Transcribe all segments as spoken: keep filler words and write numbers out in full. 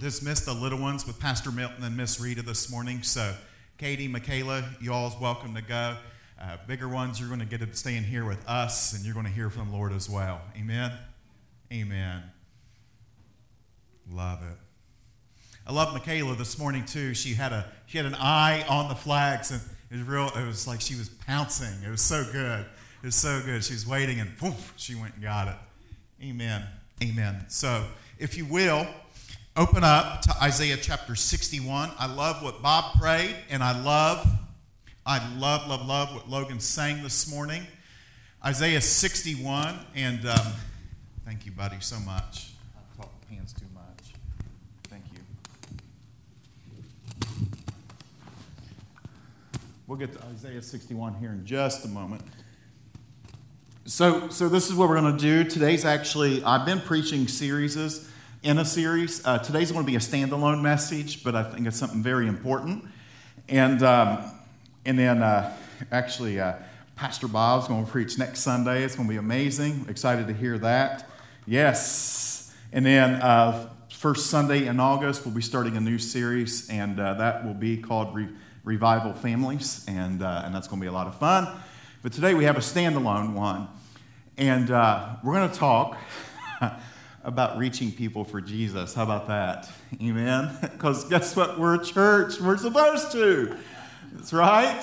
dismiss the little ones with Pastor Milton and Miss Rita this morning. So Katie, Michaela, you all is welcome to go. Uh, bigger ones, you're going to get to stay in here with us, and you're going to hear from the Lord as well. Amen? Amen. Love it. I love Michaela this morning, too. She had a she had an eye on the flags, and it was real. It was like she was pouncing. It was so good. It was so good. She was waiting, and boom, she went and got it. Amen. Amen. So, if you will, open up to Isaiah chapter sixty-one. I love what Bob prayed, and I love, I love, love, love what Logan sang this morning. Isaiah sixty-one, and um, thank you, buddy, so much. I've talked hands too much. Thank you. We'll get to Isaiah sixty-one here in just a moment. So, so this is what we're going to do. Today's actually, I've been preaching series in a series. Uh, today's going to be a standalone message, but I think it's something very important. And um, and then uh, actually, uh, Pastor Bob's going to preach next Sunday. It's going to be amazing. Excited to hear that. Yes. And then uh, first Sunday in August, we'll be starting a new series, and uh, that will be called Re- Revival Families, and uh, and that's going to be a lot of fun. But today we have a standalone one. And uh, we're going to talk about reaching people for Jesus. How about that? Amen? Because guess what? We're a church. We're supposed to. That's right.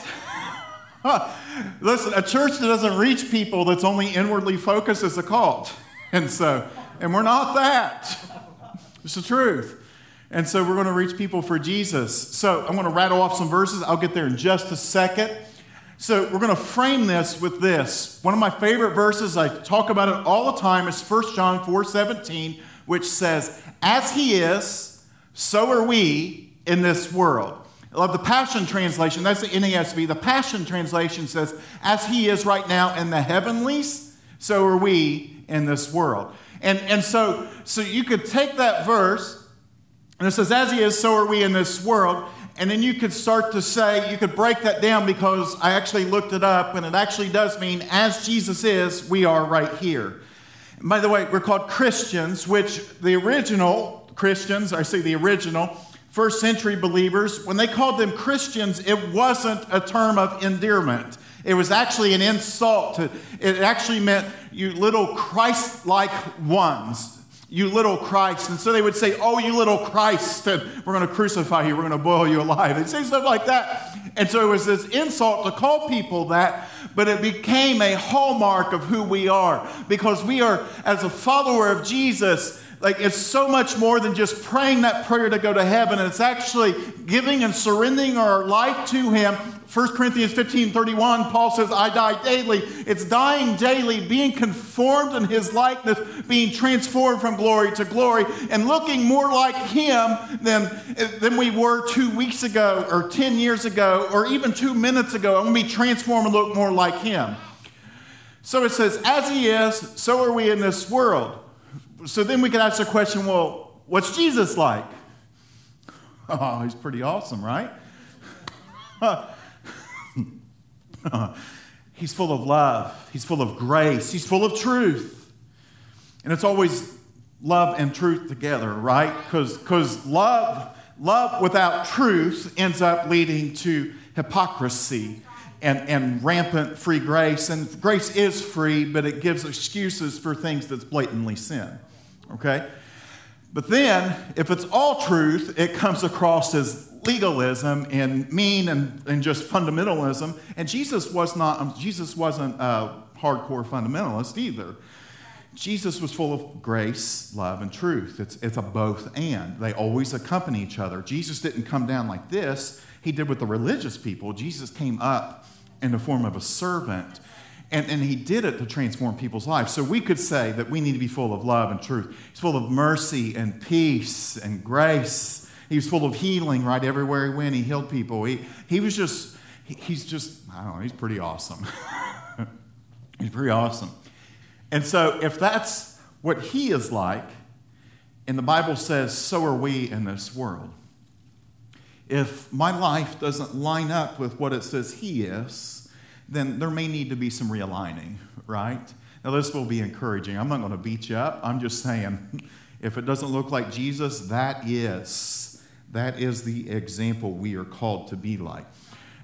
Listen, a church that doesn't reach people, that's only inwardly focused, is a cult. And so, and we're not that. It's the truth. And so we're going to reach people for Jesus. So I'm going to rattle off some verses. I'll get there in just a second. So we're going to frame this with this. One of my favorite verses, I talk about it all the time, is First John four seventeen, which says, "As he is, so are we in this world." I love the Passion Translation. That's the N A S B. The Passion Translation says, "As he is right now in the heavenlies, so are we in this world." And, and so, so you could take that verse, and it says, "As he is, so are we in this world." And then you could start to say, you could break that down, because I actually looked it up, and it actually does mean, as Jesus is, we are right here. And by the way, we're called Christians, which the original Christians, I say the original, first century believers, when they called them Christians, it wasn't a term of endearment. It was actually an insult. To, it actually meant, you little Christ-like ones. You little Christ. And so they would say, "Oh, you little Christ, and we're going to crucify you. We're going to boil you alive." They'd say stuff like that. And so it was this insult to call people that, but it became a hallmark of who we are, because we are, as a follower of Jesus, like, it's so much more than just praying that prayer to go to heaven. It's actually giving and surrendering our life to him. First Corinthians fifteen thirty-one, Paul says, "I die daily." It's dying daily, being conformed in his likeness, being transformed from glory to glory, and looking more like him than, than we were two weeks ago or ten years ago or even two minutes ago. I'm going to be transformed and look more like him. So it says, as he is, so are we in this world. So then we could ask the question, well, what's Jesus like? Oh, he's pretty awesome, right? He's full of love. He's full of grace. He's full of truth. And it's always love and truth together, right? Because because love, love without truth ends up leading to hypocrisy. And, and rampant free grace. And grace is free, but it gives excuses for things that's blatantly sin. Okay? But then, if it's all truth, it comes across as legalism and mean and, and just fundamentalism. And Jesus was not, Jesus wasn't a hardcore fundamentalist either. Jesus was full of grace, love, and truth. It's, it's a both and. They always accompany each other. Jesus didn't come down like this. He did with the religious people. Jesus came up in the form of a servant, and, and he did it to transform people's lives. So we could say that we need to be full of love and truth. He's full of mercy and peace and grace. He was full of healing, right? Everywhere he went, he healed people. He, he was just, he, he's just, I don't know, he's pretty awesome. He's pretty awesome. And so if that's what he is like, and the Bible says, so are we in this world. If my life doesn't line up with what it says he is, then there may need to be some realigning, right? Now, this will be encouraging. I'm not going to beat you up. I'm just saying If it doesn't look like Jesus, that is, that is the example we are called to be like.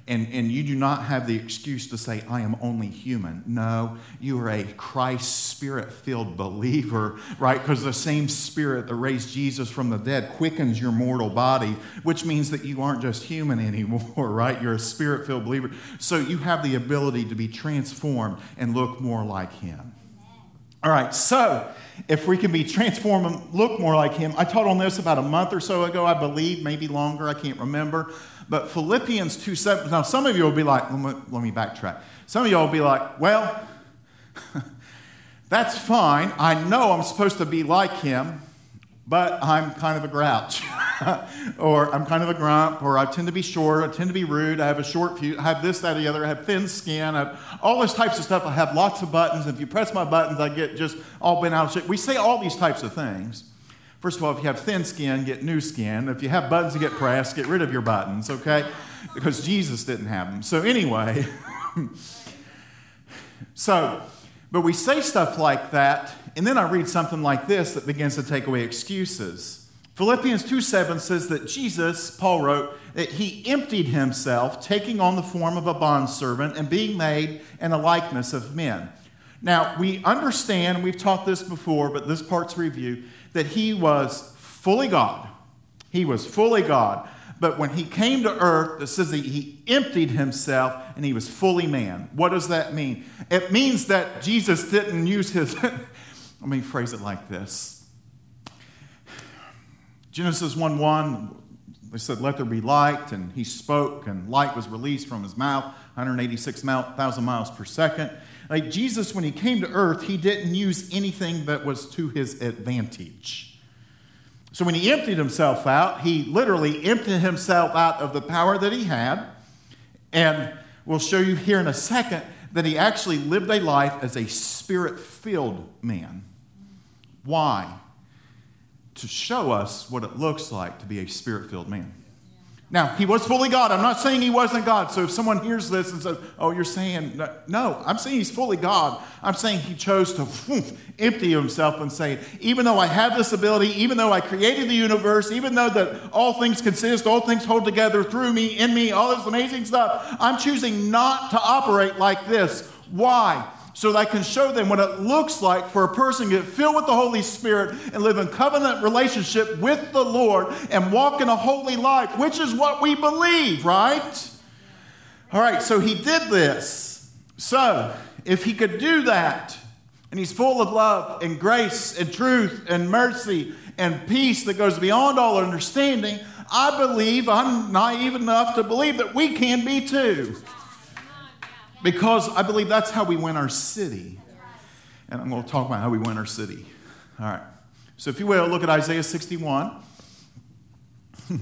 And, and you do not have the excuse to say, I am only human. No, you are a Christ Spirit-filled believer, right? Because the same Spirit that raised Jesus from the dead quickens your mortal body, which means that you aren't just human anymore, right? You're a Spirit-filled believer. So you have the ability to be transformed and look more like Him. All right, so if we can be transformed and look more like Him, I taught on this about a month or so ago, I believe, maybe longer, I can't remember. But Philippians two seven, now some of you will be like, let me, let me backtrack. Some of you will be like, well, that's fine. I know I'm supposed to be like him, but I'm kind of a grouch. Or I'm kind of a grump, or I tend to be short, I tend to be rude, I have a short fuse, I have this, that, or the other, I have thin skin, I have all those types of stuff. I have lots of buttons. If you press my buttons, I get just all bent out of shape. We say all these types of things. First of all, if you have thin skin, get new skin. If you have buttons to get pressed, get rid of your buttons, okay? Because Jesus didn't have them. So anyway, so, but we say stuff like that, and then I read something like this that begins to take away excuses. Philippians two seven says that Jesus, Paul wrote, that he emptied himself, taking on the form of a bondservant and being made in the likeness of men. Now, we understand, and we've taught this before, but this part's review, that he was fully God. He was fully God. But when he came to earth, it says that he emptied himself and he was fully man. What does that mean? It means that Jesus didn't use his... Let me phrase it like this. Genesis one one, they said, let there be light, and he spoke, and light was released from his mouth, one hundred eighty-six thousand miles per second. Like Jesus, when he came to earth, he didn't use anything that was to his advantage. So when he emptied himself out, he literally emptied himself out of the power that he had. And we'll show you here in a second that he actually lived a life as a Spirit-filled man. Why? To show us what it looks like to be a Spirit-filled man. Now, he was fully God. I'm not saying he wasn't God. So if someone hears this and says, oh, you're saying, no, no, I'm saying he's fully God. I'm saying he chose to whoosh, empty himself and say, even though I have this ability, even though I created the universe, even though that all things consist, all things hold together through me, in me, all this amazing stuff, I'm choosing not to operate like this. Why? So that I can show them what it looks like for a person to get filled with the Holy Spirit and live in covenant relationship with the Lord and walk in a holy life, which is what we believe, right? All right, so he did this. So if he could do that, and he's full of love and grace and truth and mercy and peace that goes beyond all understanding, I believe, I'm naive enough to believe that we can be too. Because I believe that's how we win our city. And I'm going to talk about how we win our city. All right. So if you will, look at Isaiah sixty-one. Oh,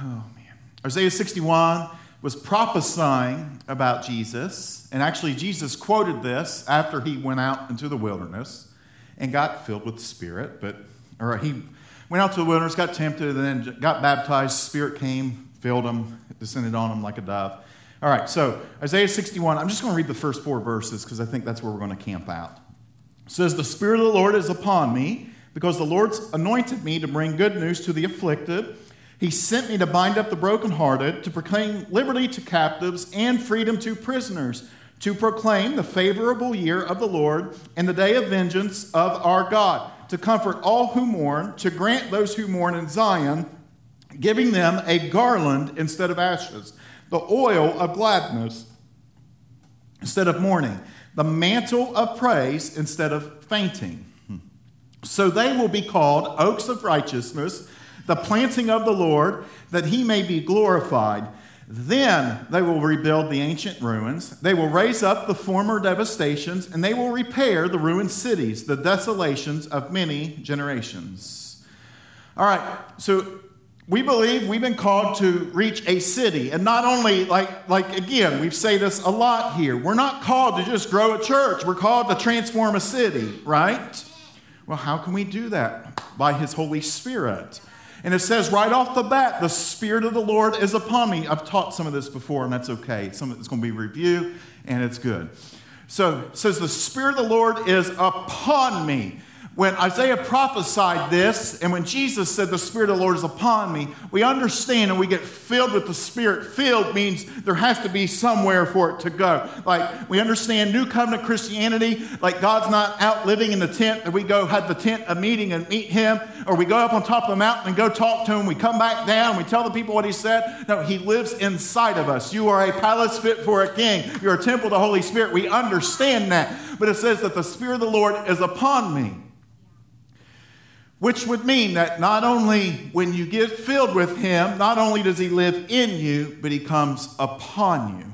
man. Isaiah sixty-one was prophesying about Jesus. And actually, Jesus quoted this after he went out into the wilderness and got filled with the Spirit. But or he went out to the wilderness, got tempted, and then got baptized. Spirit came, filled him. Descended on him like a dove. All right, so Isaiah sixty-one. I'm just going to read the first four verses because I think that's where we're going to camp out. It says, the Spirit of the Lord is upon me because the Lord's anointed me to bring good news to the afflicted. He sent me to bind up the brokenhearted, to proclaim liberty to captives and freedom to prisoners, to proclaim the favorable year of the Lord and the day of vengeance of our God, to comfort all who mourn, to grant those who mourn in Zion, giving them a garland instead of ashes, the oil of gladness instead of mourning, the mantle of praise instead of fainting. So they will be called oaks of righteousness, the planting of the Lord, that he may be glorified. Then they will rebuild the ancient ruins. They will raise up the former devastations, and they will repair the ruined cities, the desolations of many generations. All right, so... we believe we've been called to reach a city. And not only, like, like again, we say this a lot here. We're not called to just grow a church. We're called to transform a city, right? Well, how can we do that? By his Holy Spirit. And it says right off the bat, the Spirit of the Lord is upon me. I've taught some of this before, and that's okay. Some of it's going to be review, and it's good. So it says, the Spirit of the Lord is upon me. When Isaiah prophesied this, and when Jesus said, the Spirit of the Lord is upon me, we understand and we get filled with the Spirit. Filled means there has to be somewhere for it to go. Like, we understand New Covenant Christianity, like God's not out living in the tent, that we go have the tent a meeting and meet him, or we go up on top of the mountain and go talk to him. We come back down, we tell the people what he said. No, he lives inside of us. You are a palace fit for a king. You're a temple of the Holy Spirit. We understand that. But it says that the Spirit of the Lord is upon me. Which would mean that not only when you get filled with him, not only does he live in you, but he comes upon you.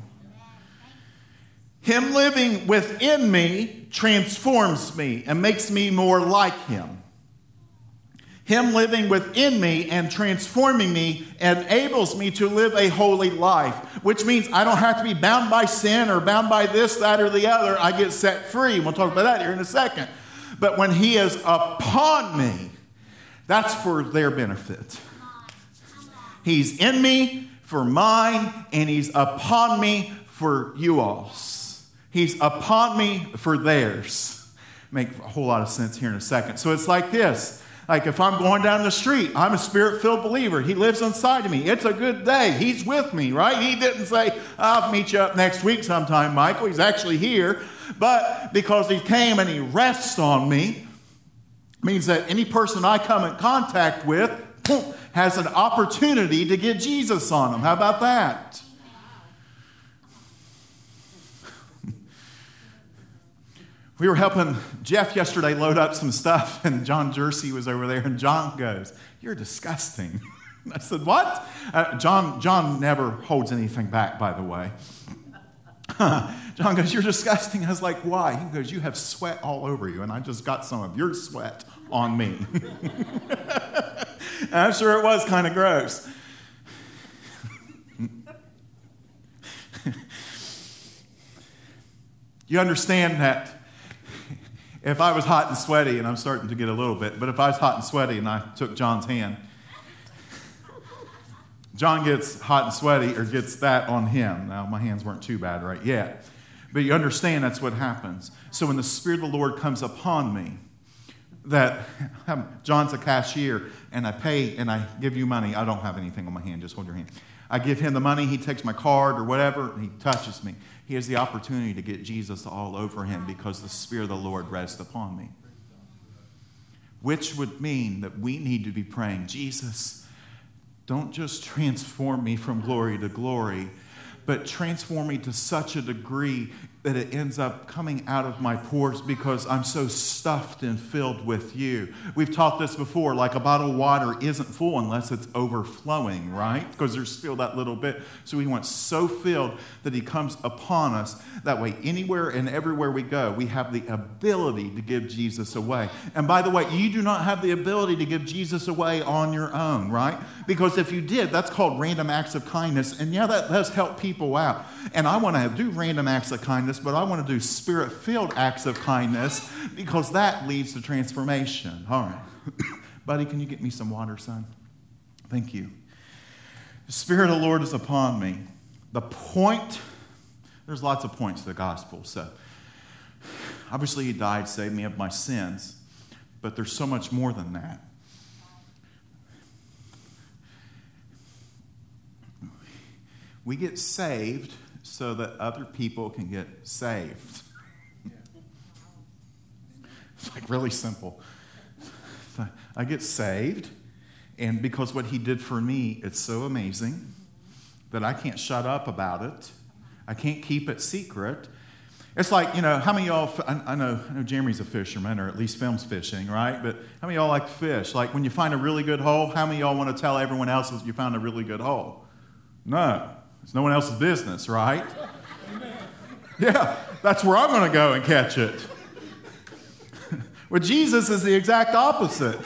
Him living within me transforms me and makes me more like him. Him living within me and transforming me enables me to live a holy life, which means I don't have to be bound by sin or bound by this, that, or the other. I get set free. We'll talk about that here in a second. But when he is upon me, that's for their benefit. He's in me for mine, and he's upon me for you all's. He's upon me for theirs. Make a whole lot of sense here in a second. So it's like this. Like if I'm going down the street, I'm a Spirit-filled believer. He lives inside of me. It's a good day. He's with me, right? He didn't say, I'll meet you up next week sometime, Michael. He's actually here. But because he came and he rests on me, means that any person I come in contact with has an opportunity to get Jesus on them. How about that? We were helping Jeff yesterday load up some stuff, and John Jersey was over there, and John goes, you're disgusting. I said, what? Uh, John, John never holds anything back, by the way. John goes, you're disgusting. I was like, why? He goes, you have sweat all over you, and I just got some of your sweat on me. And I'm sure it was kind of gross. You understand that if I was hot and sweaty, and I'm starting to get a little bit, but if I was hot and sweaty and I took John's hand, John gets hot and sweaty or gets that on him. Now, my hands weren't too bad right yet. But you understand that's what happens. So when the Spirit of the Lord comes upon me, that I'm, John's a cashier, and I pay and I give you money. I don't have anything on my hand. Just hold your hand. I give him the money. He takes my card or whatever, and he touches me. He has the opportunity to get Jesus all over him because the Spirit of the Lord rests upon me. Which would mean that we need to be praying, Jesus, don't just transform me from glory to glory, but transform me to such a degree that it ends up coming out of my pores because I'm so stuffed and filled with you. We've taught this before, like a bottle of water isn't full unless it's overflowing, right? Because there's still that little bit. So we want so filled that he comes upon us. That way, anywhere and everywhere we go, we have the ability to give Jesus away. And by the way, you do not have the ability to give Jesus away on your own, right? Because if you did, that's called random acts of kindness. And yeah, that does help people out. And I want to do random acts of kindness, but I want to do Spirit-filled acts of kindness because that leads to transformation. All right. Buddy, can you get me some water, son? Thank you. The Spirit of the Lord is upon me. The point, there's lots of points to the gospel. So obviously he died, saved me of my sins, but there's so much more than that. We get saved so that other people can get saved. It's like really simple. I get saved, and because what he did for me, it's so amazing that I can't shut up about it. I can't keep it secret. It's like, you know, how many of y'all, I, I know I know Jeremy's a fisherman, or at least films fishing, right? But how many of y'all like to fish? Like when you find a really good hole, how many of y'all want to tell everyone else that you found a really good hole? No. It's no one else's business, right? Yeah, that's where I'm going to go and catch it. Well, Jesus is the exact opposite.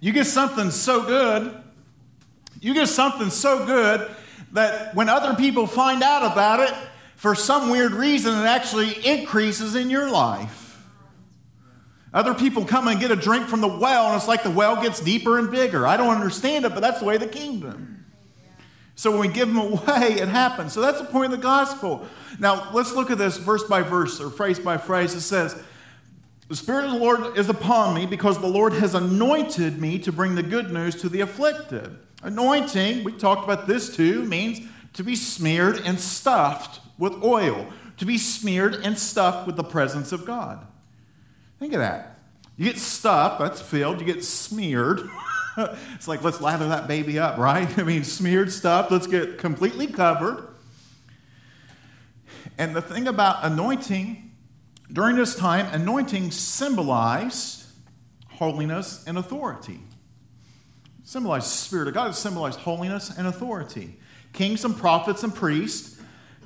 You get something so good, you get something so good that when other people find out about it, for some weird reason, it actually increases in your life. Other people come and get a drink from the well, and it's like the well gets deeper and bigger. I don't understand it, but that's the way of the kingdom. So when we give them away, it happens. So that's the point of the gospel. Now, let's look at this verse by verse or phrase by phrase. It says, "The Spirit of the Lord is upon me because the Lord has anointed me to bring the good news to the afflicted." Anointing, we talked about this too, means to be smeared and stuffed with oil, to be smeared and stuffed with the presence of God. Think of that. You get stuffed, that's filled, you get smeared. It's like, let's lather that baby up, right? I mean, smeared, stuffed, let's get completely covered. And the thing about anointing, during this time, anointing symbolized holiness and authority. It symbolized the Spirit of God. It symbolized holiness and authority. Kings and prophets and priests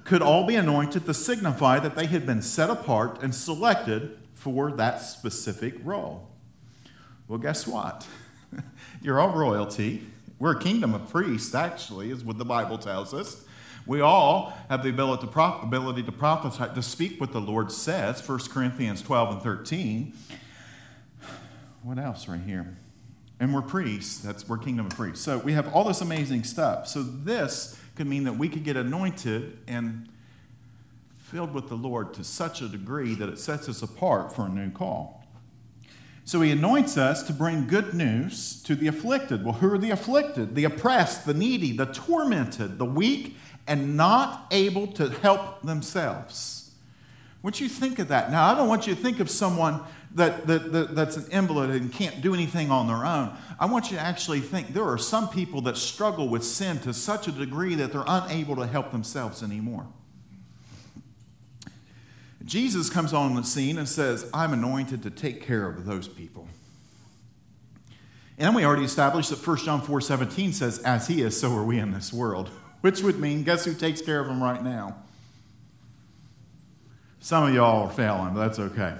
could all be anointed to signify that they had been set apart and selected for that specific role. Well, guess what? You're all royalty. We're a kingdom of priests, actually, is what the Bible tells us. We all have the ability to, prop- ability to prophesy, to speak what the Lord says, First Corinthians twelve and thirteen. What else right here? And we're priests. That's we're kingdom of priests. So we have all this amazing stuff. So this could mean that we could get anointed and filled with the Lord to such a degree that it sets us apart for a new call. So he anoints us to bring good news to the afflicted. Well, who are the afflicted? The oppressed, the needy, the tormented, the weak, and not able to help themselves. What do you think of that? Now, I don't want you to think of someone that, that, that that's an invalid and can't do anything on their own. I want you to actually think there are some people that struggle with sin to such a degree that they're unable to help themselves anymore. Jesus comes on the scene and says, "I'm anointed to take care of those people." And we already established that First John four seventeen says, "As he is, so are we in this world." Which would mean, guess who takes care of them right now? Some of y'all are failing, but that's okay.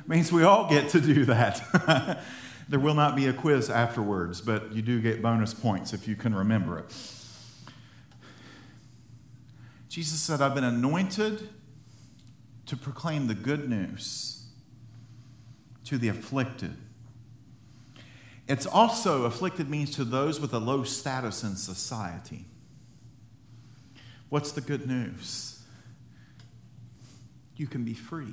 It means we all get to do that. There will not be a quiz afterwards, but you do get bonus points if you can remember it. Jesus said, "I've been anointed to proclaim the good news to the afflicted." It's also, afflicted means to those with a low status in society. What's the good news? You can be free.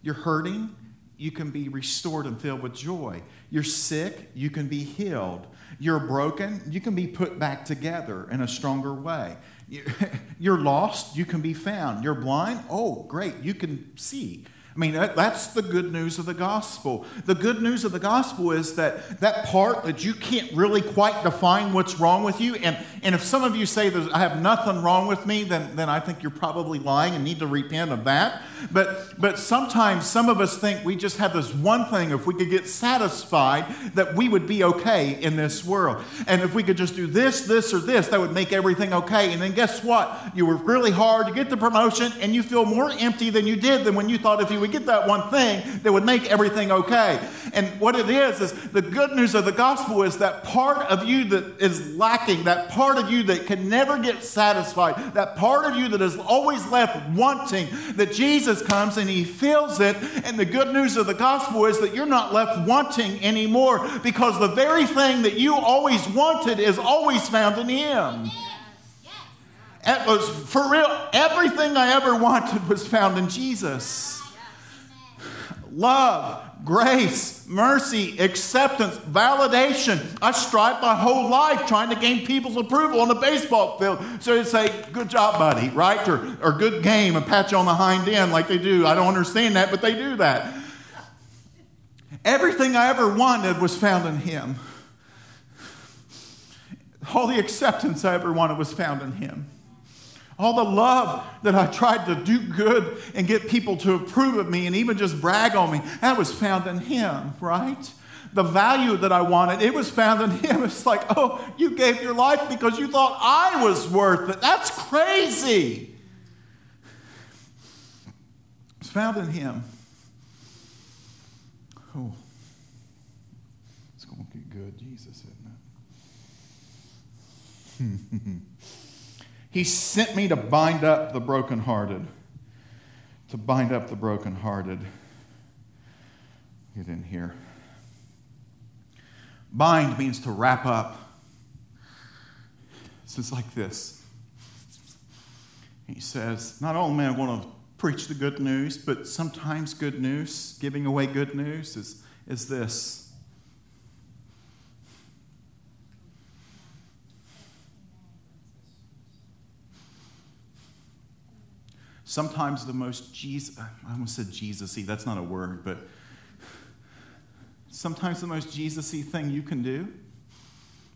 You're hurting, you can be restored and filled with joy. You're sick, you can be healed. You're broken, you can be put back together in a stronger way. You're lost, you can be found. You're blind, oh, great, you can see. I mean, that's the good news of the gospel. The good news of the gospel is that that part that you can't really quite define what's wrong with you. And, and if some of you say that I have nothing wrong with me, then, then I think you're probably lying and need to repent of that. But, but sometimes some of us think we just have this one thing, if we could get satisfied, that we would be okay in this world. And if we could just do this, this, or this, that would make everything okay. And then guess what? You were really hard, you get the promotion, and you feel more empty than you did than when you thought if you We get that one thing that would make everything okay. And what it is, is the good news of the gospel is that part of you that is lacking, that part of you that can never get satisfied, that part of you that is always left wanting, that Jesus comes and he fills it. And the good news of the gospel is that you're not left wanting anymore because the very thing that you always wanted is always found in him. It was, for real, everything I ever wanted was found in Jesus. Love, grace, mercy, acceptance, validation. I strived my whole life trying to gain people's approval on the baseball field. So they'd say, "Good job, buddy," right? Or, or "Good game," and pat you on the hind end like they do. I don't understand that, but they do that. Everything I ever wanted was found in him. All the acceptance I ever wanted was found in him. All the love that I tried to do good and get people to approve of me and even just brag on me, that was found in him, right? The value that I wanted, it was found in him. It's like, oh, you gave your life because you thought I was worth it. That's crazy. It's found in him. Oh, it's going to get good, Jesus, isn't it? Hmm. He sent me to bind up the brokenhearted. To bind up the brokenhearted. Get in here. Bind means to wrap up. It's just like this. He says, not only am I going to preach the good news, but sometimes good news, giving away good news, is, is this. Sometimes the most Jesus, I almost said Jesus-y, that's not a word, but sometimes the most Jesus-y thing you can do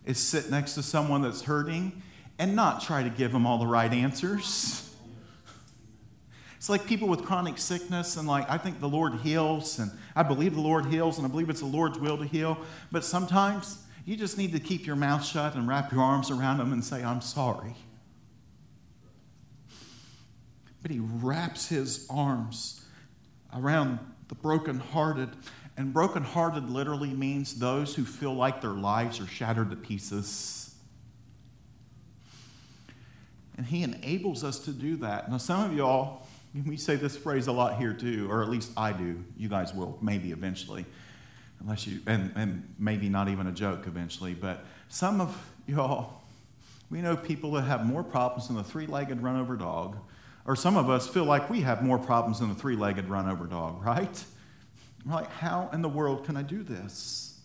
is sit next to someone that's hurting and not try to give them all the right answers. It's like people with chronic sickness and like, I think the Lord heals and I believe the Lord heals and I believe it's the Lord's will to heal. But sometimes you just need to keep your mouth shut and wrap your arms around them and say, I'm sorry. But he wraps his arms around the brokenhearted. And brokenhearted literally means those who feel like their lives are shattered to pieces. And he enables us to do that. Now, some of y'all, we say this phrase a lot here too, or at least I do. You guys will, maybe eventually. Unless you, and, and maybe not even a joke eventually. But some of y'all, we know people that have more problems than a three-legged run-over dog. Or some of us feel like we have more problems than a three-legged run-over dog, right? We're like, how in the world can I do this?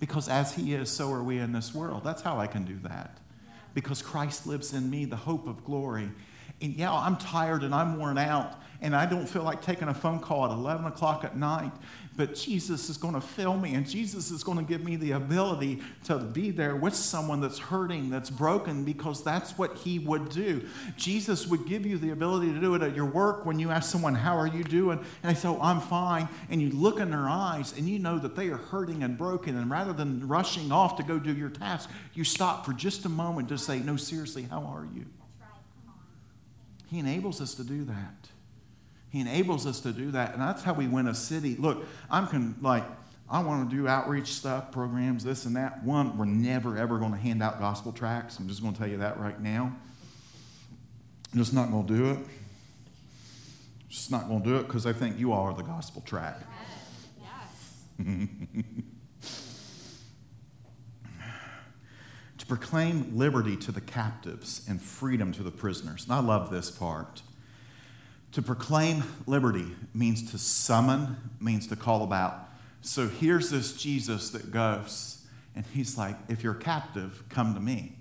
Because as he is, so are we in this world. That's how I can do that. Because Christ lives in me, the hope of glory. And yeah, I'm tired and I'm worn out, and I don't feel like taking a phone call at eleven o'clock at night, but Jesus is going to fill me, and Jesus is going to give me the ability to be there with someone that's hurting, that's broken, because that's what he would do. Jesus would give you the ability to do it at your work when you ask someone, how are you doing? And they say, oh, I'm fine. And you look in their eyes, and you know that they are hurting and broken, and rather than rushing off to go do your task, you stop for just a moment to say, no, seriously, how are you? He enables us to do that. He enables us to do that. And that's how we win a city. Look, I'm con- like, I want to do outreach stuff, programs, this and that. One, we're never, ever going to hand out gospel tracts. I'm just going to tell you that right now. I'm just not going to do it. Just not going to do it because I think you all are the gospel tract. Yes. Proclaim liberty to the captives and freedom to the prisoners. And I love this part. To proclaim liberty means to summon, means to call about. So here's this Jesus that goes, and he's like, if you're captive, come to me.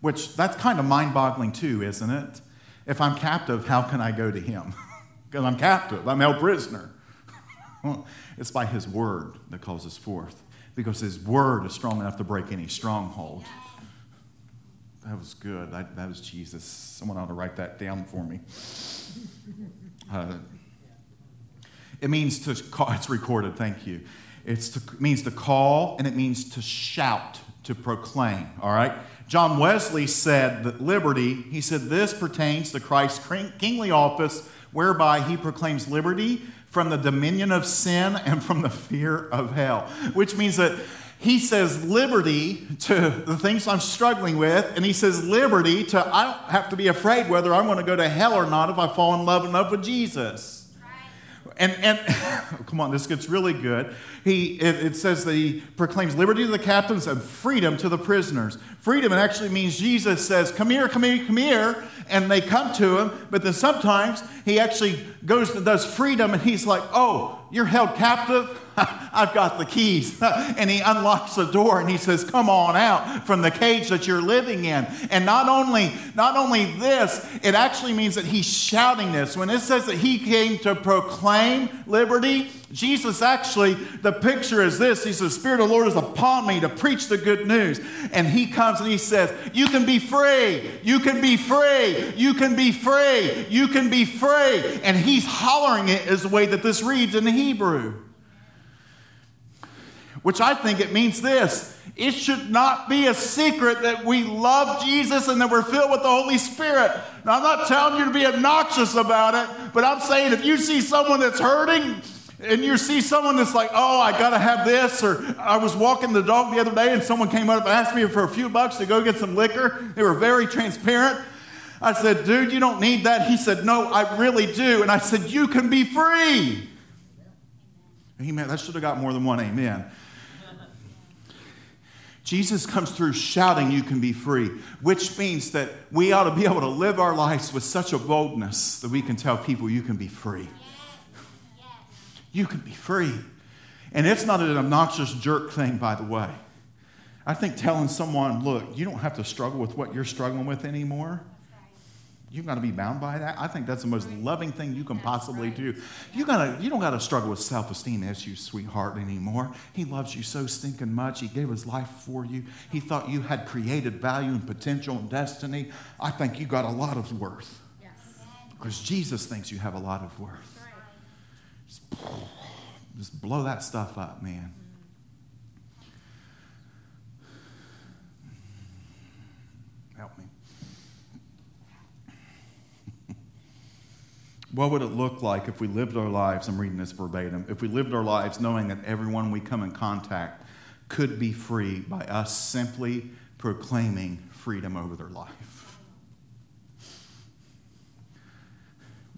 Which, that's kind of mind-boggling too, isn't it? If I'm captive, how can I go to him? Because I'm captive, I'm held prisoner. It's by his word that calls us forth. Because his word is strong enough to break any stronghold. That was good. I, that was Jesus. Someone ought to write that down for me. Uh, it means to call. It's recorded. Thank you. It's to, it means to call, and it means to shout, to proclaim. All right? John Wesley said that liberty, he said, this pertains to Christ's kingly office, whereby he proclaims liberty from the dominion of sin and from the fear of hell. Which means that he says liberty to the things I'm struggling with, and he says liberty to, I don't have to be afraid whether I'm going to go to hell or not if I fall in love enough with Jesus. Right. And, and oh, come on, this gets really good. He it, it says that he proclaims liberty to the captives and freedom to the prisoners. Freedom, it actually means Jesus says, come here, come here, come here. And they come to him, but then sometimes he actually goes to does freedom, and he's like, oh, you're held captive? I've got the keys. And he unlocks the door, and he says, come on out from the cage that you're living in. And not only, not only this, it actually means that he's shouting this. When it says that he came to proclaim liberty, Jesus actually, the picture is this. He says, the Spirit of the Lord is upon me to preach the good news. And he comes and he says, you can be free. You can be free. You can be free. You can be free. And he's hollering it as the way that this reads in the Hebrew. Which I think it means this. It should not be a secret that we love Jesus and that we're filled with the Holy Spirit. Now, I'm not telling you to be obnoxious about it, but I'm saying if you see someone that's hurting, and you see someone that's like, oh, I got to have this. Or I was walking the dog the other day and someone came up and asked me for a few bucks to go get some liquor. They were very transparent. I said, dude, you don't need that. He said, no, I really do. And I said, you can be free. Amen. That should have got more than one amen. Jesus comes through shouting, "You can be free," which means that we ought to be able to live our lives with such a boldness that we can tell people, "You can be free. You can be free." And it's not an obnoxious jerk thing, by the way. I think telling someone, "Look, you don't have to struggle with what you're struggling with anymore. You've got to be bound by that." I think that's the most loving thing you can possibly do. You gotta, you don't got to struggle with self-esteem issues, sweetheart, anymore. He loves you so stinking much. He gave his life for you. He thought you had created value and potential and destiny. I think you got a lot of worth. Yes. Because Jesus thinks you have a lot of worth. Just, just blow that stuff up, man. Help me. What would it look like if we lived our lives, I'm reading this verbatim, if we lived our lives knowing that everyone we come in contact could be free by us simply proclaiming freedom over their life?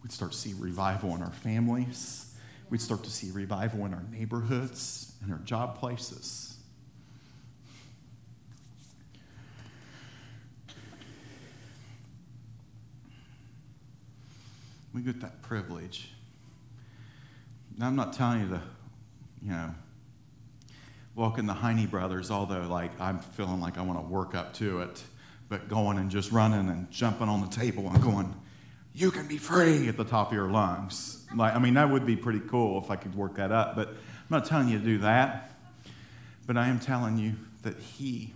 We'd start to see revival in our families. We'd start to see revival in our neighborhoods and our job places. We get that privilege. Now, I'm not telling you to, you know, walk in the Heine Brothers, although, like, I'm feeling like I want to work up to it, but going and just running and jumping on the table and going, "You can be free," at the top of your lungs. Like, I mean, that would be pretty cool if I could work that up, but I'm not telling you to do that. But I am telling you that He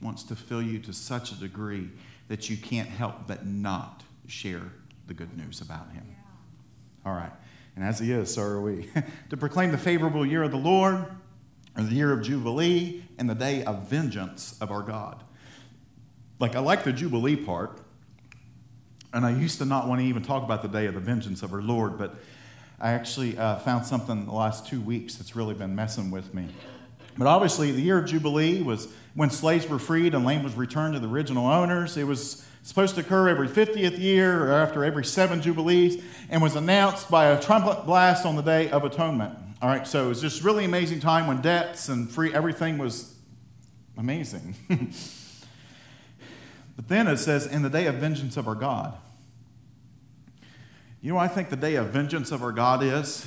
wants to fill you to such a degree that you can't help but not share the good news about Him. Yeah. All right. And as He is, so are we. To proclaim the favorable year of the Lord, or the year of Jubilee, and the day of vengeance of our God. Like, I like the Jubilee part, and I used to not want to even talk about the day of the vengeance of our Lord, but I actually uh, found something the last two weeks that's really been messing with me. But obviously, the year of Jubilee was when slaves were freed and land was returned to the original owners. It was supposed to occur every fiftieth year or after every seven jubilees, and was announced by a trumpet blast on the Day of Atonement. All right, so it was just really amazing time when debts and free everything was amazing. But then it says, "In the day of vengeance of our God." You know what I think the day of vengeance of our God is?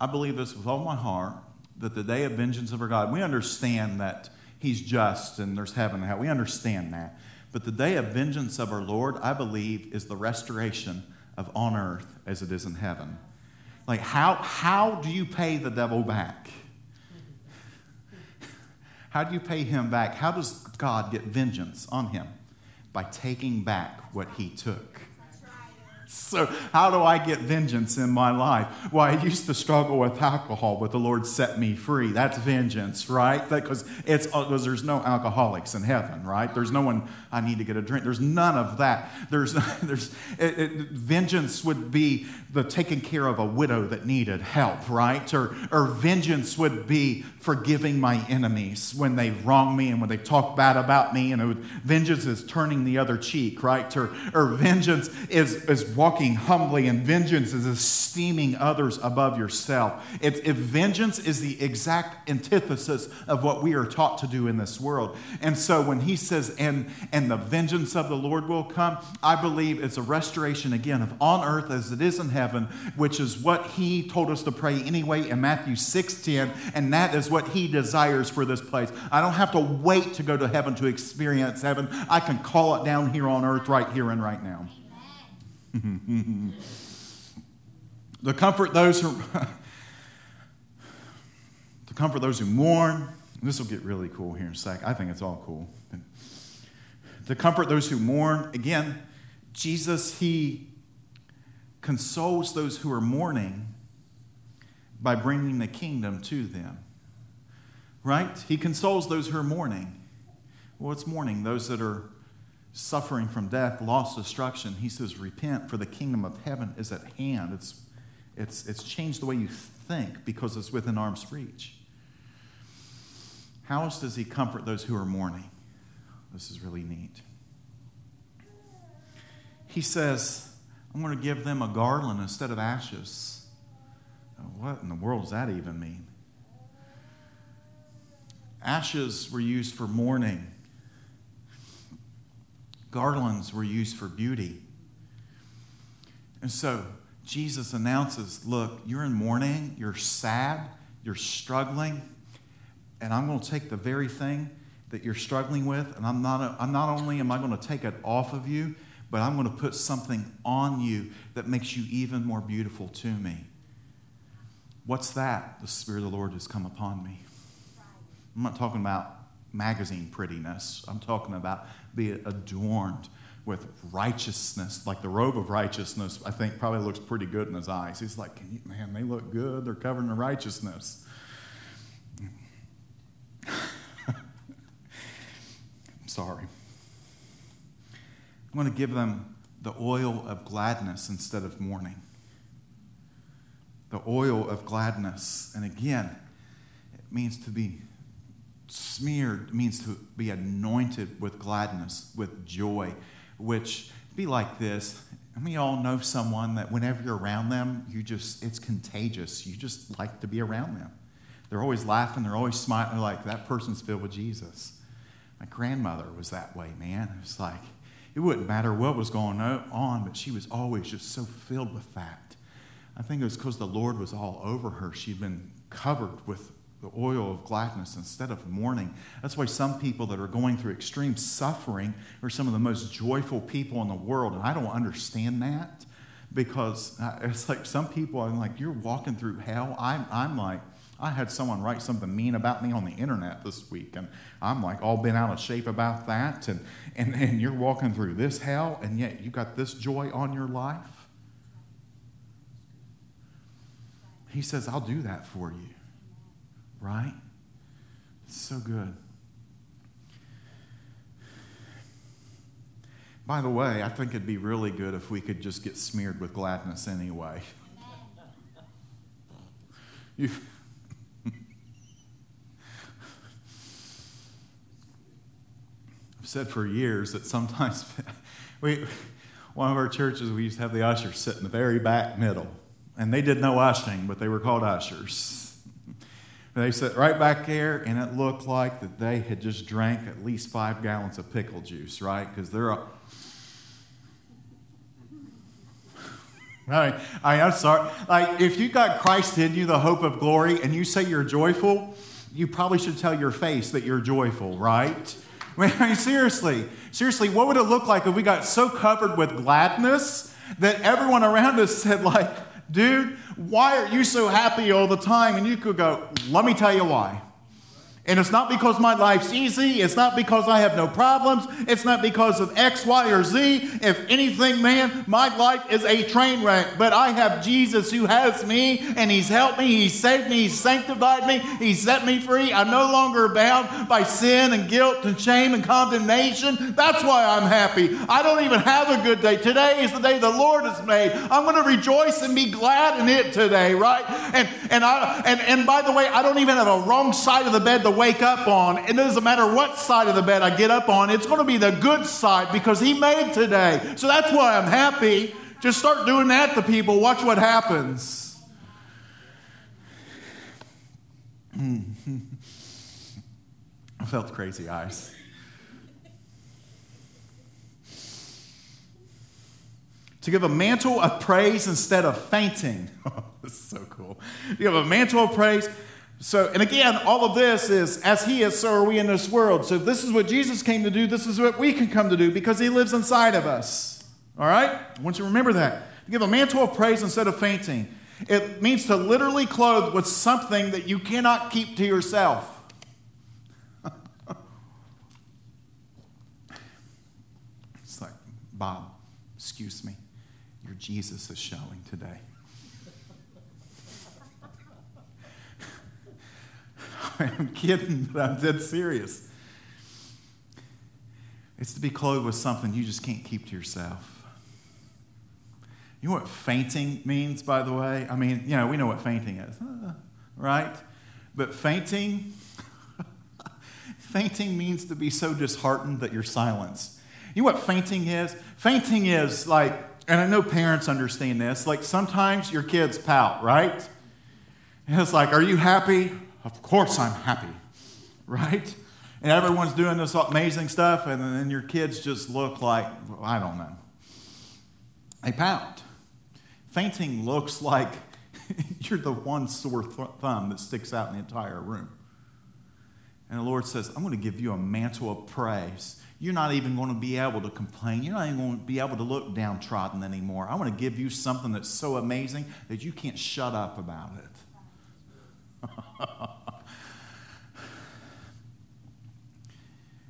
I believe this with all my heart, that the day of vengeance of our God, we understand that He's just and there's heaven and hell. We understand that. But the day of vengeance of our Lord, I believe, is the restoration of on earth as it is in heaven. Like, how, how do you pay the devil back? How do you pay him back? How does God get vengeance on him? By taking back what he took. So how do I get vengeance in my life? Well, I used to struggle with alcohol, but the Lord set me free. That's vengeance, right? Because it's because there's no alcoholics in heaven, right? There's no one, I need to get a drink. There's none of that. There's, there's it, it, vengeance would be the taking care of a widow that needed help, right? Or, or vengeance would be forgiving my enemies when they wrong me and when they talk bad about me. And it would, vengeance is turning the other cheek, right? Or, or vengeance is is walking humbly, and vengeance is esteeming others above yourself. If, if vengeance is the exact antithesis of what we are taught to do in this world. And so when He says, and, and the vengeance of the Lord will come, I believe it's a restoration again of on earth as it is in heaven, which is what He told us to pray anyway in Matthew six ten, and that is what He desires for this place. I don't have to wait to go to heaven to experience heaven. I can call it down here on earth right here and right now. To comfort those who to comfort those who mourn. This will get really cool here in a sec. I think it's all cool. To comfort those who mourn. Again, Jesus, He consoles those who are mourning by bringing the kingdom to them. Right? He consoles those who are mourning. Well, it's mourning. Those that are suffering from death, loss, destruction. He says, "Repent, for the kingdom of heaven is at hand." It's, it's, it's changed the way you think because it's within arm's reach. How else does He comfort those who are mourning? This is really neat. He says, "I'm going to give them a garland instead of ashes." What in the world does that even mean? Ashes were used for mourning. Garlands were used for beauty. And so Jesus announces, look, you're in mourning, you're sad, you're struggling, and I'm going to take the very thing that you're struggling with, and I'm not, I'm not only am I going to take it off of you, but I'm going to put something on you that makes you even more beautiful to me. What's that? The Spirit of the Lord has come upon me. I'm not talking about magazine prettiness. I'm talking about being adorned with righteousness, like the robe of righteousness, I think probably looks pretty good in his eyes. He's like, Can you, man, they look good. They're covered in righteousness. I'm sorry. I'm going to give them the oil of gladness instead of mourning. The oil of gladness. And again, it means to be smeared, means to be anointed with gladness, with joy, which be like this. And we all know someone that whenever you're around them, you just, it's contagious. You just like to be around them. They're always laughing. They're always smiling. They're like, that person's filled with Jesus. My grandmother was that way, man. It was like, it wouldn't matter what was going on, but she was always just so filled with that. I think it was because the Lord was all over her. She'd been covered with the oil of gladness instead of mourning. That's why some people that are going through extreme suffering are some of the most joyful people in the world. And I don't understand that, because it's like some people, I'm like, you're walking through hell. I'm, I'm like, I had someone write something mean about me on the internet this week, and I'm like all bent out of shape about that. And, and, and you're walking through this hell, and yet you got this joy on your life. He says, I'll do that for you. Right? It's so good. By the way, I think it'd be really good if we could just get smeared with gladness anyway. You. I've said for years that sometimes we, one of our churches, we used to have the ushers sit in the very back middle, and they did no ushering, but they were called ushers. They sat right back there, and it looked like that they had just drank at least five gallons of pickle juice, right? Because they're all... I, I, I'm sorry. Like, if you got Christ in you, the hope of glory, and you say you're joyful, you probably should tell your face that you're joyful, right? I mean, seriously. Seriously, what would it look like if we got so covered with gladness that everyone around us said, like, dude, why are you so happy all the time? And you could go, let me tell you why. And it's not because my life's easy. It's not because I have no problems. It's not because of X, Y, or Z. If anything, man, my life is a train wreck. But I have Jesus who has me, and he's helped me. He saved me. He sanctified me. He set me free. I'm no longer bound by sin and guilt and shame and condemnation. That's why I'm happy. I don't even have a good day. Today is the day the Lord has made. I'm going to rejoice and be glad in it today, right? And and I and, and by the way, I don't even have a wrong side of the bed to wake up on. It doesn't matter what side of the bed I get up on. It's going to be the good side because he made today. So that's why I'm happy. Just start doing that to people. Watch what happens. I felt crazy eyes. To give a mantle of praise instead of fainting. Oh, this is so cool. You have a mantle of praise. So, and again, all of this is, as he is, so are we in this world. So if this is what Jesus came to do, this is what we can come to do because he lives inside of us. All right? I want you to remember that. To give a mantle of praise instead of fainting. It means to literally clothe with something that you cannot keep to yourself. It's like, Bob, excuse me, your Jesus is showing today. I'm kidding, but I'm dead serious. It's to be clothed with something you just can't keep to yourself. You know what fainting means, by the way? I mean, you know, we know what fainting is, right? But fainting, fainting means to be so disheartened that you're silenced. You know what fainting is? Fainting is like, and I know parents understand this, like sometimes your kids pout, right? And it's like, are you happy? Of course I'm happy, right? And everyone's doing this amazing stuff, and then your kids just look like, well, I don't know, a pound. Fainting looks like you're the one sore th- thumb that sticks out in the entire room. And the Lord says, I'm going to give you a mantle of praise. You're not even going to be able to complain. You're not even going to be able to look downtrodden anymore. I want to give you something that's so amazing that you can't shut up about it.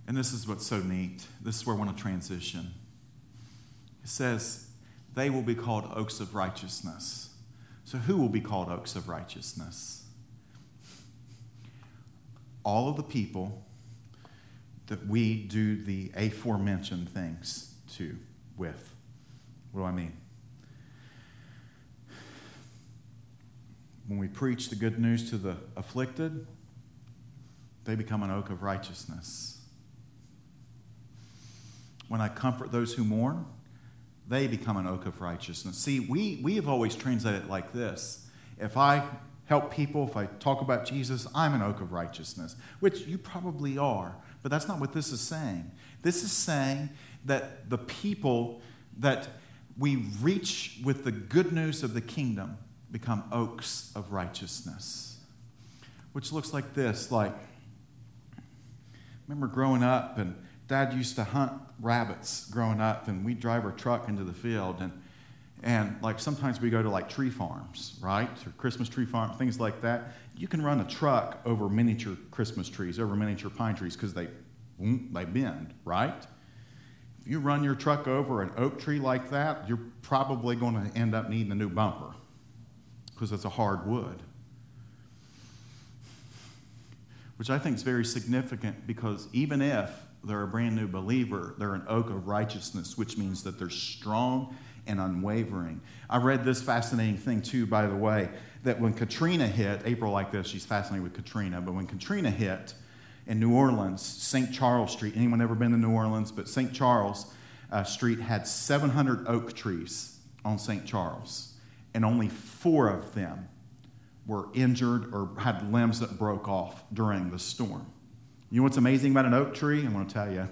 And this is what's so neat. This is where I want to transition. It says, they will be called oaks of righteousness. So who will be called oaks of righteousness? All of the people that we do the aforementioned things to with. What do I mean? When we preach the good news to the afflicted, they become an oak of righteousness. When I comfort those who mourn, they become an oak of righteousness. See, we, we have always translated it like this. If I help people, if I talk about Jesus, I'm an oak of righteousness, which you probably are, but that's not what this is saying. This is saying that the people that we reach with the good news of the kingdom become oaks of righteousness, which looks like this. Like, I remember growing up, and Dad used to hunt rabbits growing up, and we'd drive our truck into the field, and and like sometimes we go to like tree farms, right, or Christmas tree farms, things like that. You can run a truck over miniature Christmas trees, over miniature pine trees, because they they bend, right? If you run your truck over an oak tree like that, you're probably going to end up needing a new bumper because it's a hard wood. Which I think is very significant, because even if they're a brand new believer, they're an oak of righteousness, which means that they're strong and unwavering. I read this fascinating thing too, by the way, that when Katrina hit, April like this, she's fascinated with Katrina, but when Katrina hit in New Orleans, Saint Charles Street, anyone ever been to New Orleans? But Saint Charles uh, Street had seven hundred oak trees on Saint Charles, and only four of them were injured or had limbs that broke off during the storm. You know what's amazing about an oak tree? I'm going to tell you.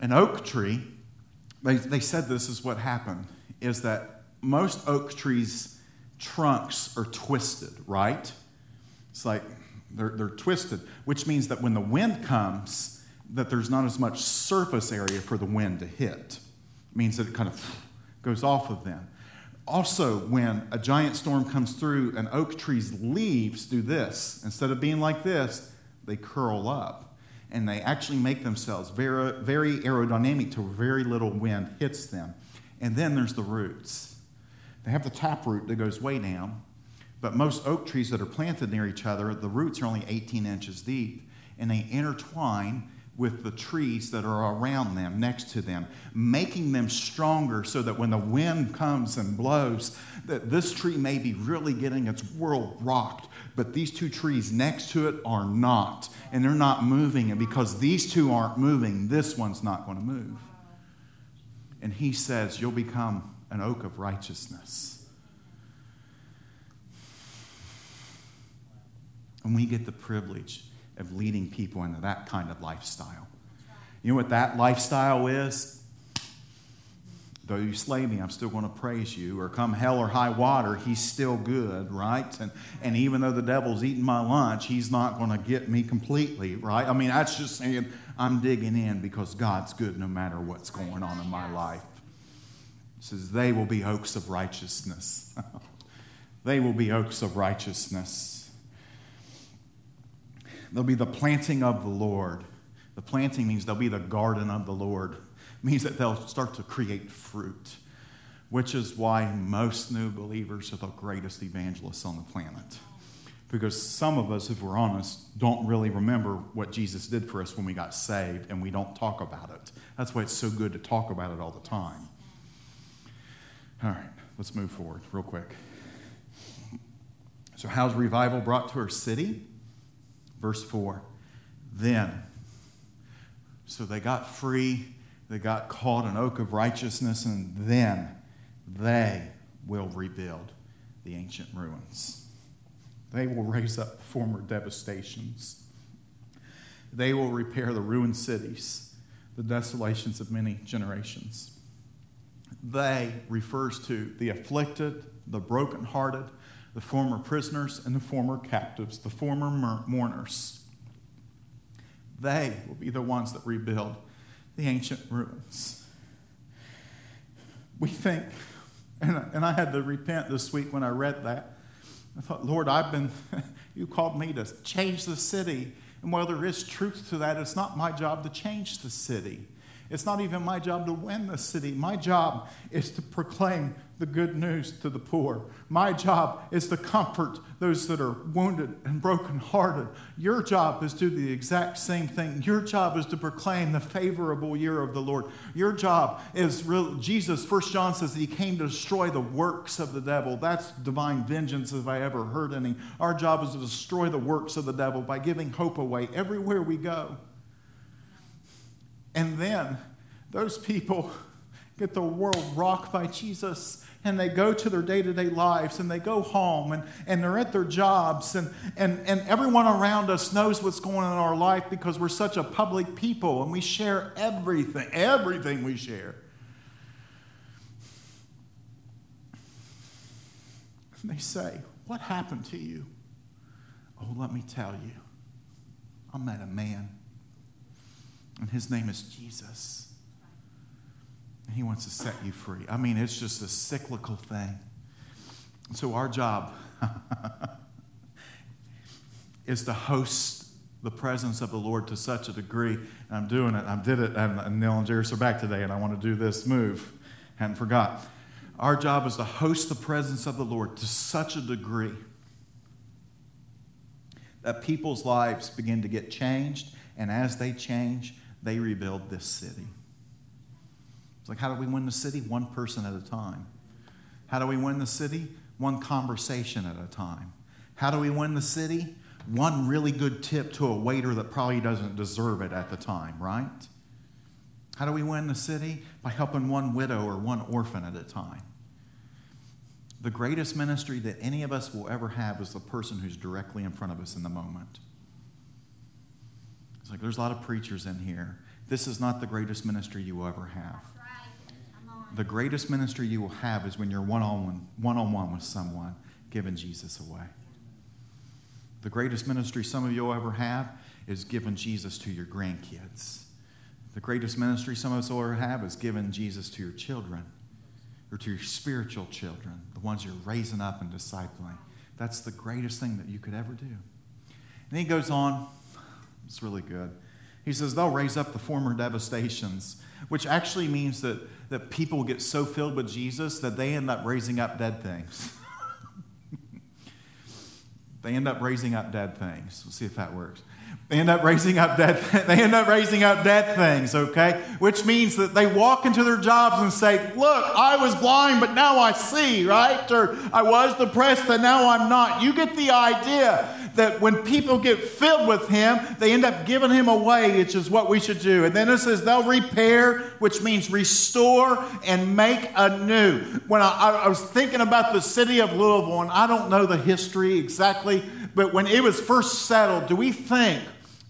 An oak tree, they, they said this is what happened, is that most oak trees' trunks are twisted, right? It's like they're, they're twisted, which means that when the wind comes, that there's not as much surface area for the wind to hit. It means that it kind of goes off of them. Also, when a giant storm comes through, an oak tree's leaves do this. Instead of being like this, they curl up, and they actually make themselves very, very aerodynamic to very little wind hits them. And then there's the roots. They have the taproot that goes way down, but most oak trees that are planted near each other, the roots are only eighteen inches deep, and they intertwine with the trees that are around them, next to them, making them stronger so that when the wind comes and blows, that this tree may be really getting its world rocked, but these two trees next to it are not, and they're not moving, and because these two aren't moving, this one's not going to move. And he says, you'll become an oak of righteousness. And we get the privilege of leading people into that kind of lifestyle. You know what that lifestyle is? Though you slay me, I'm still going to praise you. Or come hell or high water, he's still good, right? And and even though the devil's eating my lunch, he's not going to get me completely, right? I mean, that's just saying I'm digging in because God's good no matter what's going on in my life. It says they will be oaks of righteousness. They will be oaks of righteousness. They'll be the planting of the Lord. The planting means they'll be the garden of the Lord. It means that they'll start to create fruit, which is why most new believers are the greatest evangelists on the planet. Because some of us, if we're honest, don't really remember what Jesus did for us when we got saved, and we don't talk about it. That's why it's so good to talk about it all the time. All right, let's move forward real quick. So how's revival brought to our city? Verse four, then. So they got free, they got called an oak of righteousness, and then they will rebuild the ancient ruins. They will raise up former devastations. They will repair the ruined cities, the desolations of many generations. They refers to the afflicted, the brokenhearted, the former prisoners, and the former captives, the former mourners. They will be the ones that rebuild the ancient ruins. We think, and I had to repent this week when I read that. I thought, Lord, I've been, you called me to change the city. And while there is truth to that, it's not my job to change the city. It's not even my job to win the city. My job is to proclaim the good news to the poor. My job is to comfort those that are wounded and brokenhearted. Your job is to do the exact same thing. Your job is to proclaim the favorable year of the Lord. Your job is real. Jesus, First John says that he came to destroy the works of the devil. That's divine vengeance if I ever heard any. Our job is to destroy the works of the devil by giving hope away everywhere we go. And then those people get the world rocked by Jesus, and they go to their day-to-day lives, and they go home, and, and they're at their jobs, and, and, and everyone around us knows what's going on in our life because we're such a public people, and we share everything, everything we share. And they say, "What happened to you?" "Oh, let me tell you, I met a man. And his name is Jesus. And he wants to set you free." I mean, it's just a cyclical thing. So our job is to host the presence of the Lord to such a degree. And I'm doing it. I did it. And, and Neil and Jairus are back today, and I want to do this move. Hadn't forgot. Our job is to host the presence of the Lord to such a degree that people's lives begin to get changed. And as they change, they rebuild this city. It's like, how do we win the city? One person at a time. How do we win the city? One conversation at a time. How do we win the city? One really good tip to a waiter that probably doesn't deserve it at the time, right? How do we win the city? By helping one widow or one orphan at a time. The greatest ministry that any of us will ever have is the person who's directly in front of us in the moment. It's like, there's a lot of preachers in here. This is not the greatest ministry you will ever have. The greatest ministry you will have is when you're one-on-one, one-on-one with someone giving Jesus away. The greatest ministry some of you will ever have is giving Jesus to your grandkids. The greatest ministry some of us will ever have is giving Jesus to your children or to your spiritual children, the ones you're raising up and discipling. That's the greatest thing that you could ever do. And he goes on. It's really good. He says, they'll raise up the former devastations, which actually means that, that people get so filled with Jesus that they end up raising up dead things. They end up raising up dead things. We'll see if that works. They end up raising up dead th- They end up raising up dead things, okay? Which means that they walk into their jobs and say, "Look, I was blind, but now I see," right? Or, "I was depressed, and now I'm not." You get the idea that when people get filled with him, they end up giving him away, which is what we should do. And then it says they'll repair, which means restore and make anew. When I, I, I was thinking about the city of Louisville, and I don't know the history exactly, but when it was first settled, do we think,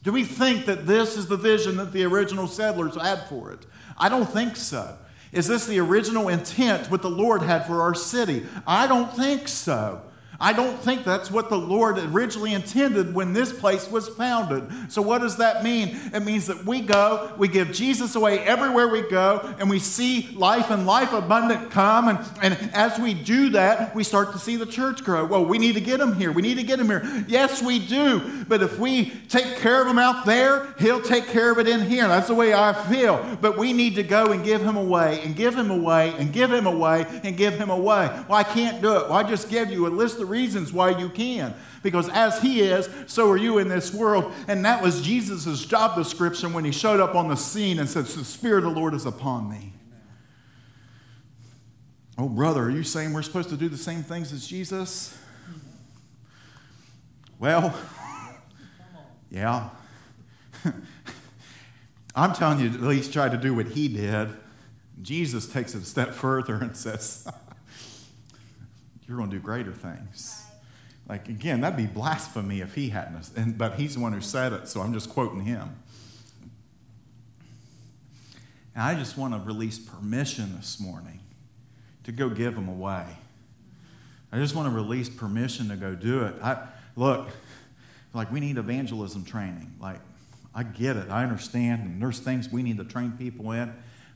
do we think that this is the vision that the original settlers had for it? I don't think so. Is this the original intent what the Lord had for our city? I don't think so. I don't think that's what the Lord originally intended when this place was founded. So what does that mean? It means that we go, we give Jesus away everywhere we go, and we see life and life abundant come. And, and as we do that, we start to see the church grow. Well, we need to get him here. We need to get him here. Yes, we do. But if we take care of him out there, he'll take care of it in here. That's the way I feel. But we need to go and give him away and give him away and give him away and give him away. Well, I can't do it. Well, I just gave you a list of reasons why you can, because as he is, so are you in this world. And that was Jesus's job description when he showed up on the scene and said, "The Spirit of the Lord is upon me." Amen. Oh, brother, are you saying we're supposed to do the same things as Jesus? Well, yeah. I'm telling you, at least try to do what he did. Jesus takes it a step further and says, "You're going to do greater things." Like, again, that'd be blasphemy if he hadn't. And, but he's the one who said it, so I'm just quoting him. And I just want to release permission this morning to go give them away. I just want to release permission to go do it. I, look, like we need evangelism training. Like, I get it. I understand. And there's things we need to train people in.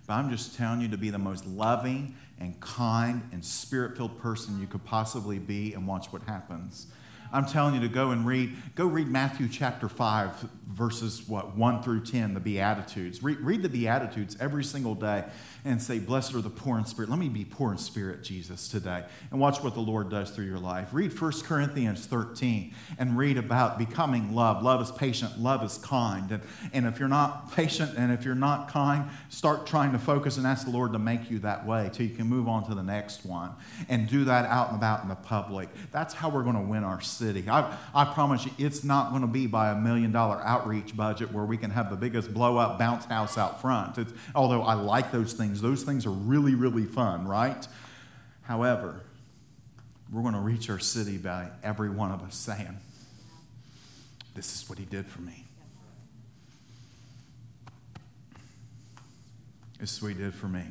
But I'm just telling you to be the most loving and kind and spirit-filled person you could possibly be, and watch what happens. I'm telling you to go and read. Go read Matthew chapter five, verses what one through ten, the Beatitudes. Read, read the Beatitudes every single day, and say, "Blessed are the poor in spirit." Let me be poor in spirit, Jesus, today, and watch what the Lord does through your life. Read First Corinthians thirteen and read about becoming love. Love is patient. Love is kind. And and if you're not patient and if you're not kind, start trying to focus and ask the Lord to make you that way, till you can move on to the next one, and do that out and about in the public. That's how we're going to win our city. I, I promise you, it's not going to be by a million dollar outreach budget where we can have the biggest blow up bounce house out front. It's, although I like those things, those things are really, really fun, right? However, we're going to reach our city by every one of us saying, "This is what he did for me. This is what he did for me."